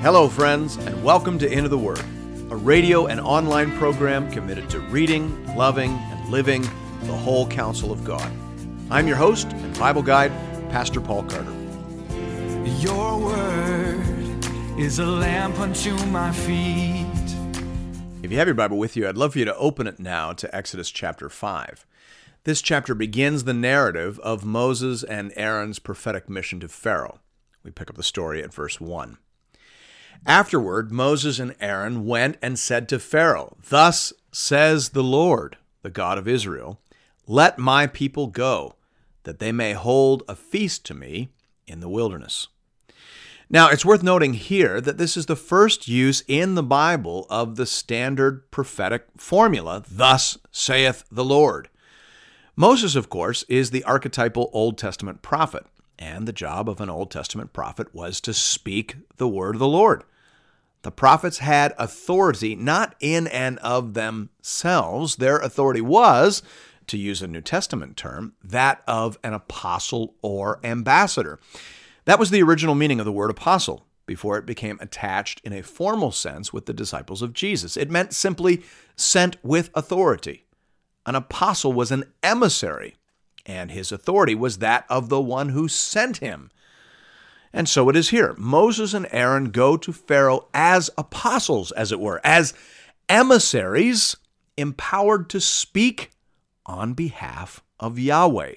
Hello, friends, and welcome to Into the Word, a radio and online program committed to reading, loving, and living the whole counsel of God. I'm your host and Bible guide, Pastor Paul Carter. Your word is a lamp unto my feet. If you have your Bible with you, I'd love for you to open it now to Exodus chapter 5. This chapter begins the narrative of Moses and Aaron's prophetic mission to Pharaoh. We pick up the story at verse 1. Afterward, Moses and Aaron went and said to Pharaoh, "Thus says the Lord, the God of Israel, let my people go, that they may hold a feast to me in the wilderness." Now, it's worth noting here that this is the first use in the Bible of the standard prophetic formula, "Thus saith the Lord." Moses, of course, is the archetypal Old Testament prophet. And the job of an Old Testament prophet was to speak the word of the Lord. The prophets had authority not in and of themselves. Their authority was, to use a New Testament term, that of an apostle or ambassador. That was the original meaning of the word apostle before it became attached in a formal sense with the disciples of Jesus. It meant simply sent with authority. An apostle was an emissary, and his authority was that of the one who sent him. And so it is here. Moses and Aaron go to Pharaoh as apostles, as it were, as emissaries empowered to speak on behalf of Yahweh.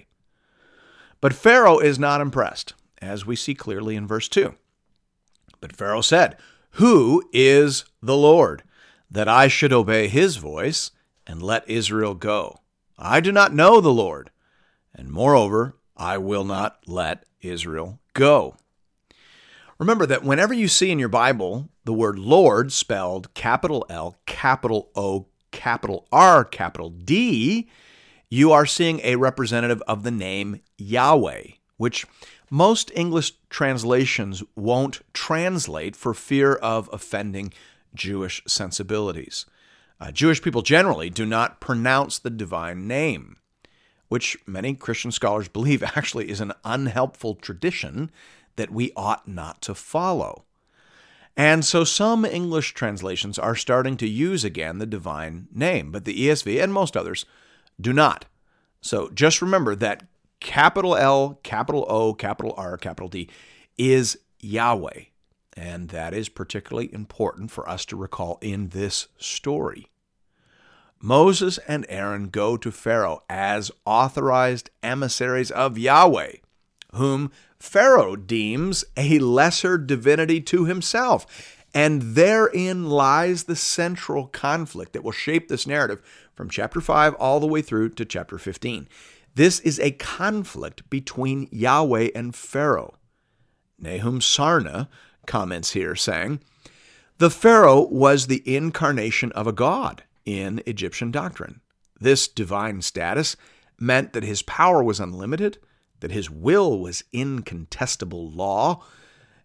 But Pharaoh is not impressed, as we see clearly in verse 2. But Pharaoh said, "Who is the Lord, that I should obey his voice and let Israel go? I do not know the Lord. And moreover, I will not let Israel go." Remember that whenever you see in your Bible the word Lord spelled capital L, capital O, capital R, capital D, you are seeing a representative of the name Yahweh, which most English translations won't translate for fear of offending Jewish sensibilities. Jewish people generally do not pronounce the divine name, which many Christian scholars believe actually is an unhelpful tradition that we ought not to follow. And so some English translations are starting to use again the divine name, but the ESV and most others do not. So just remember that capital L, capital O, capital R, capital D is Yahweh, and that is particularly important for us to recall in this story. Moses and Aaron go to Pharaoh as authorized emissaries of Yahweh, whom Pharaoh deems a lesser divinity to himself. And therein lies the central conflict that will shape this narrative from chapter 5 all the way through to chapter 15. This is a conflict between Yahweh and Pharaoh. Nahum Sarna comments here saying, "The Pharaoh was the incarnation of a god in Egyptian doctrine. This divine status meant that his power was unlimited, that his will was incontestable law,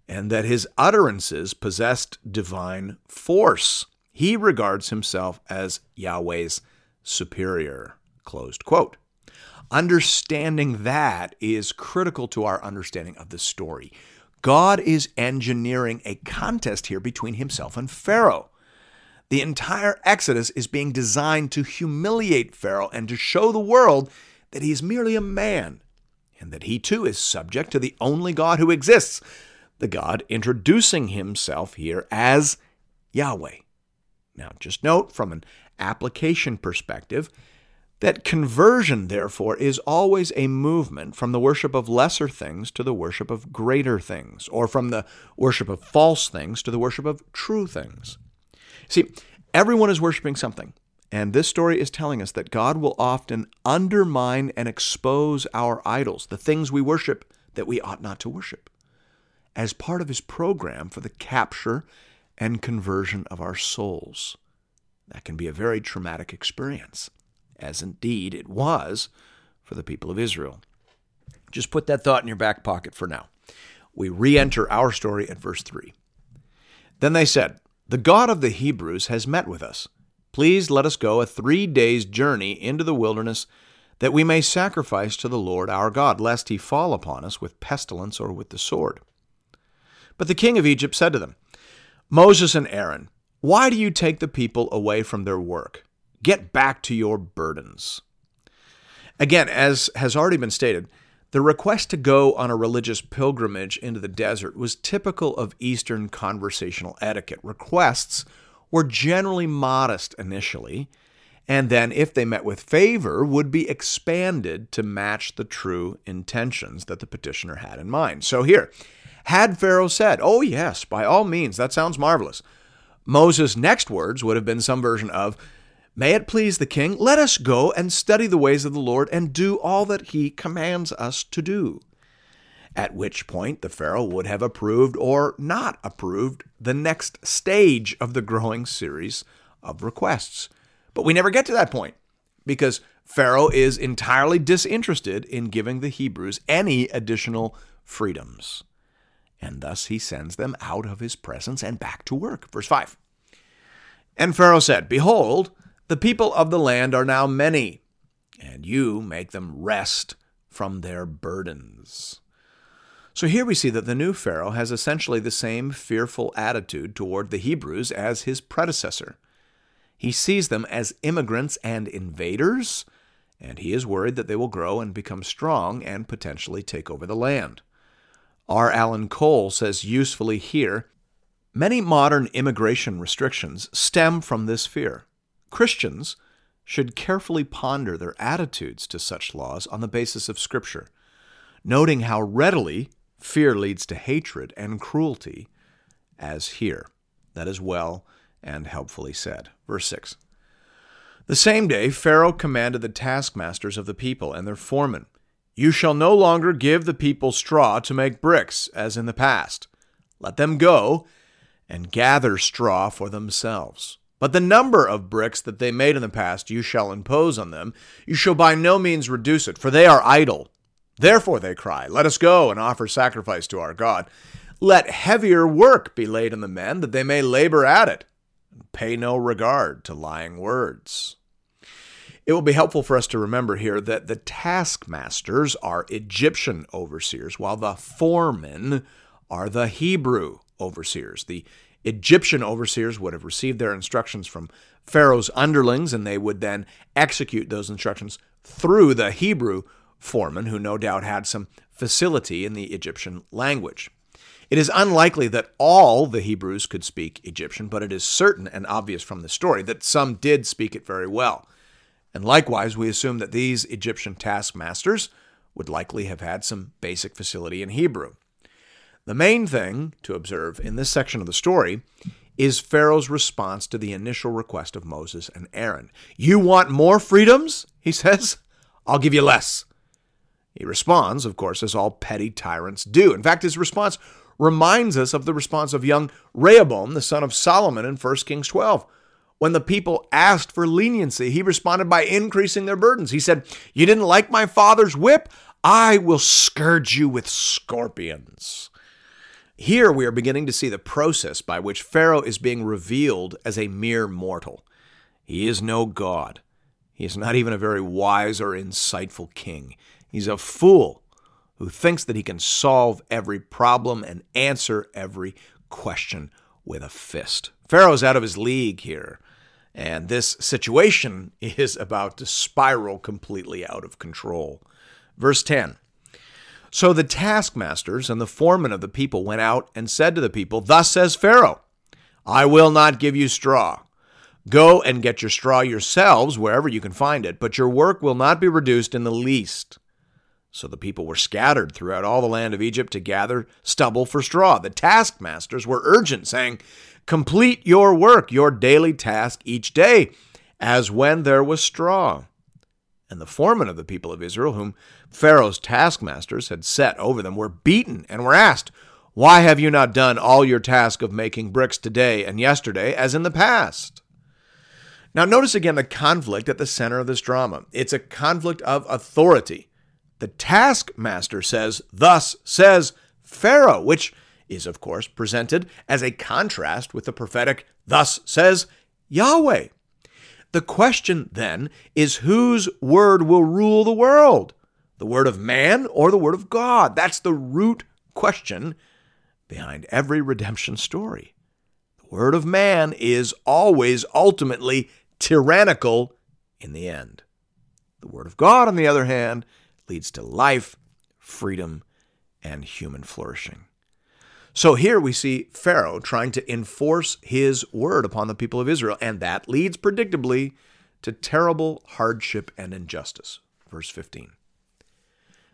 and that his utterances possessed divine force. He regards himself as Yahweh's superior." Closed quote. Understanding that is critical to our understanding of the story. God is engineering a contest here between himself and Pharaoh. The entire Exodus is being designed to humiliate Pharaoh and to show the world that he is merely a man and that he too is subject to the only God who exists, the God introducing himself here as Yahweh. Now, just note from an application perspective that conversion, therefore, is always a movement from the worship of lesser things to the worship of greater things, or from the worship of false things to the worship of true things. See, everyone is worshiping something, and this story is telling us that God will often undermine and expose our idols, the things we worship that we ought not to worship, as part of his program for the capture and conversion of our souls. That can be a very traumatic experience, as indeed it was for the people of Israel. Just put that thought in your back pocket for now. We re-enter our story at verse 3. "Then they said, 'The God of the Hebrews has met with us. Please let us go a 3 days' journey into the wilderness, that we may sacrifice to the Lord our God, lest he fall upon us with pestilence or with the sword.' But the king of Egypt said to them, Moses and Aaron, why do you take the people away from their work? Get back to your burdens. Again, as has already been stated, the request to go on a religious pilgrimage into the desert was typical of Eastern conversational etiquette. Requests were generally modest initially, and then, if they met with favor, would be expanded to match the true intentions that the petitioner had in mind. So here, had Pharaoh said, "Oh yes, by all means, that sounds marvelous," Moses' next words would have been some version of, "May it please the king, let us go and study the ways of the Lord and do all that he commands us to do." At which point the Pharaoh would have approved or not approved the next stage of the growing series of requests. But we never get to that point because Pharaoh is entirely disinterested in giving the Hebrews any additional freedoms. And thus he sends them out of his presence and back to work. Verse 5, "And Pharaoh said, Behold, the people of the land are now many, and you make them rest from their burdens." So here we see that the new Pharaoh has essentially the same fearful attitude toward the Hebrews as his predecessor. He sees them as immigrants and invaders, and he is worried that they will grow and become strong and potentially take over the land. R. Allen Cole says usefully here, "Many modern immigration restrictions stem from this fear. Christians should carefully ponder their attitudes to such laws on the basis of Scripture, noting how readily fear leads to hatred and cruelty, as here." That is well and helpfully said. Verse 6, "The same day Pharaoh commanded the taskmasters of the people and their foremen, 'You shall no longer give the people straw to make bricks, as in the past. Let them go and gather straw for themselves. But the number of bricks that they made in the past you shall impose on them. You shall by no means reduce it, for they are idle. Therefore they cry, Let us go and offer sacrifice to our God. Let heavier work be laid on the men, that they may labor at it, and pay no regard to lying words.'" It will be helpful for us to remember here that the taskmasters are Egyptian overseers, while the foremen are the Hebrew overseers. The Egyptian overseers would have received their instructions from Pharaoh's underlings, and they would then execute those instructions through the Hebrew foreman, who no doubt had some facility in the Egyptian language. It is unlikely that all the Hebrews could speak Egyptian, but it is certain and obvious from the story that some did speak it very well. And likewise, we assume that these Egyptian taskmasters would likely have had some basic facility in Hebrew. The main thing to observe in this section of the story is Pharaoh's response to the initial request of Moses and Aaron. "You want more freedoms?" he says. "I'll give you less." He responds, of course, as all petty tyrants do. In fact, his response reminds us of the response of young Rehoboam, the son of Solomon, in 1 Kings 12. When the people asked for leniency, he responded by increasing their burdens. He said, "You didn't like my father's whip? I will scourge you with scorpions." Here we are beginning to see the process by which Pharaoh is being revealed as a mere mortal. He is no god. He is not even a very wise or insightful king. He's a fool who thinks that he can solve every problem and answer every question with a fist. Pharaoh's out of his league here, and this situation is about to spiral completely out of control. Verse 10, "So the taskmasters and the foremen of the people went out and said to the people, Thus says Pharaoh, I will not give you straw. Go and get your straw yourselves wherever you can find it, but your work will not be reduced in the least. So the people were scattered throughout all the land of Egypt to gather stubble for straw. The taskmasters were urgent, saying, Complete your work, your daily task each day, as when there was straw. And the foremen of the people of Israel, whom Pharaoh's taskmasters had set over them, were beaten and were asked, Why have you not done all your task of making bricks today and yesterday as in the past?" Now notice again the conflict at the center of this drama. It's a conflict of authority. The taskmaster says, "Thus says Pharaoh," which is of course presented as a contrast with the prophetic, "Thus says Yahweh." The question then is whose word will rule the world, the word of man or the word of God? That's the root question behind every redemption story. The word of man is always ultimately tyrannical in the end. The word of God, on the other hand, leads to life, freedom, and human flourishing. So here we see Pharaoh trying to enforce his word upon the people of Israel, and that leads predictably to terrible hardship and injustice. Verse 15.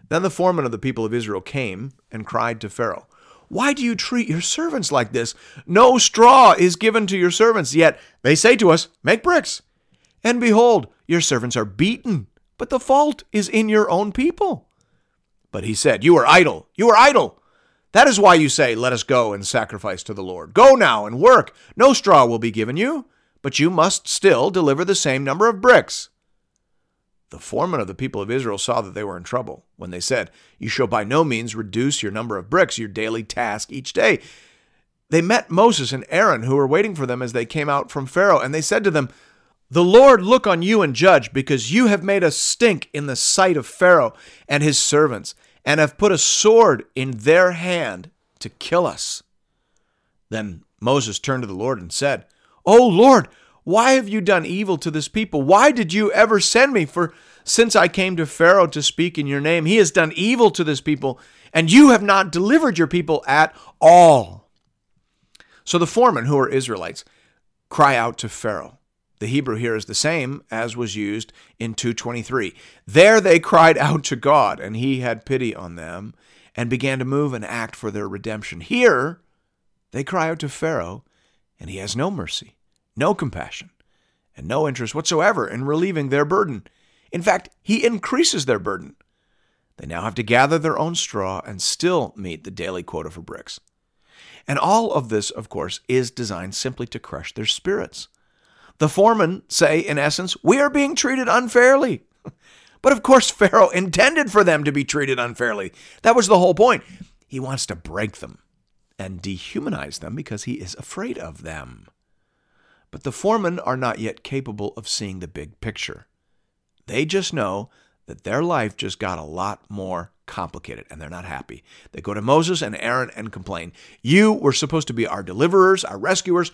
Then the foreman of the people of Israel came and cried to Pharaoh, "Why do you treat your servants like this? No straw is given to your servants, yet they say to us, 'Make bricks.' And behold, your servants are beaten, but the fault is in your own people." But he said, "You are idle, you are idle. That is why you say, 'Let us go and sacrifice to the Lord.' Go now and work. No straw will be given you, but you must still deliver the same number of bricks." The foreman of the people of Israel saw that they were in trouble when they said, "You shall by no means reduce your number of bricks, your daily task each day." They met Moses and Aaron, who were waiting for them as they came out from Pharaoh, and they said to them, "The Lord look on you and judge, because you have made a stink in the sight of Pharaoh and his servants, and have put a sword in their hand to kill us." Then Moses turned to the Lord and said, "O Lord, why have you done evil to this people? Why did you ever send me? For since I came to Pharaoh to speak in your name, he has done evil to this people, and you have not delivered your people at all." So the foremen, who are Israelites, cry out to Pharaoh. The Hebrew here is the same as was used in 2:23. "There they cried out to God, and he had pity on them, and began to move and act for their redemption." Here, they cry out to Pharaoh, and he has no mercy, no compassion, and no interest whatsoever in relieving their burden. In fact, he increases their burden. They now have to gather their own straw and still meet the daily quota for bricks. And all of this, of course, is designed simply to crush their spirits. The foremen say, in essence, "We are being treated unfairly." But of course, Pharaoh intended for them to be treated unfairly. That was the whole point. He wants to break them and dehumanize them because he is afraid of them. But the foremen are not yet capable of seeing the big picture. They just know that their life just got a lot more complicated, and they're not happy. They go to Moses and Aaron and complain, "You were supposed to be our deliverers, our rescuers.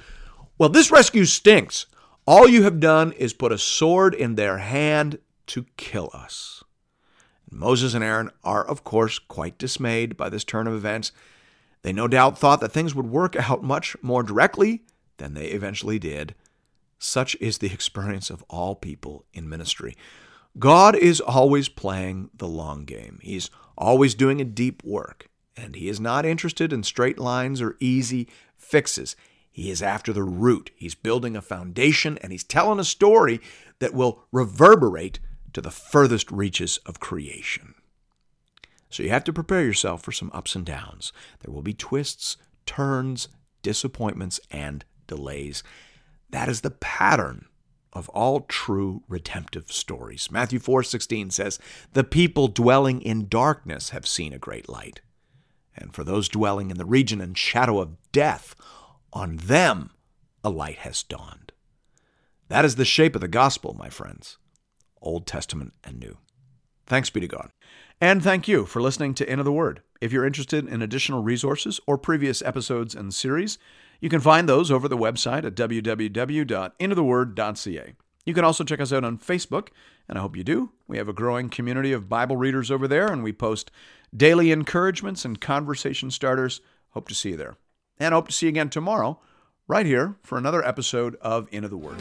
Well, this rescue stinks. All you have done is put a sword in their hand to kill us." Moses and Aaron are, of course, quite dismayed by this turn of events. They no doubt thought that things would work out much more directly than they eventually did. Such is the experience of all people in ministry. God is always playing the long game. He's always doing a deep work, and he is not interested in straight lines or easy fixes. He is after the root. He's building a foundation, and he's telling a story that will reverberate to the furthest reaches of creation. So you have to prepare yourself for some ups and downs. There will be twists, turns, disappointments, and delays. That is the pattern of all true redemptive stories. Matthew 4:16 says, "The people dwelling in darkness have seen a great light. And for those dwelling in the region and shadow of death, on them a light has dawned." That is the shape of the gospel, my friends, Old Testament and New. Thanks be to God. And thank you for listening to Into the Word. If you're interested in additional resources or previous episodes and series, you can find those over the website at www.intotheword.ca. You can also check us out on Facebook, and I hope you do. We have a growing community of Bible readers over there, and we post daily encouragements and conversation starters. Hope to see you there. And hope to see you again tomorrow, right here, for another episode of Into the Word.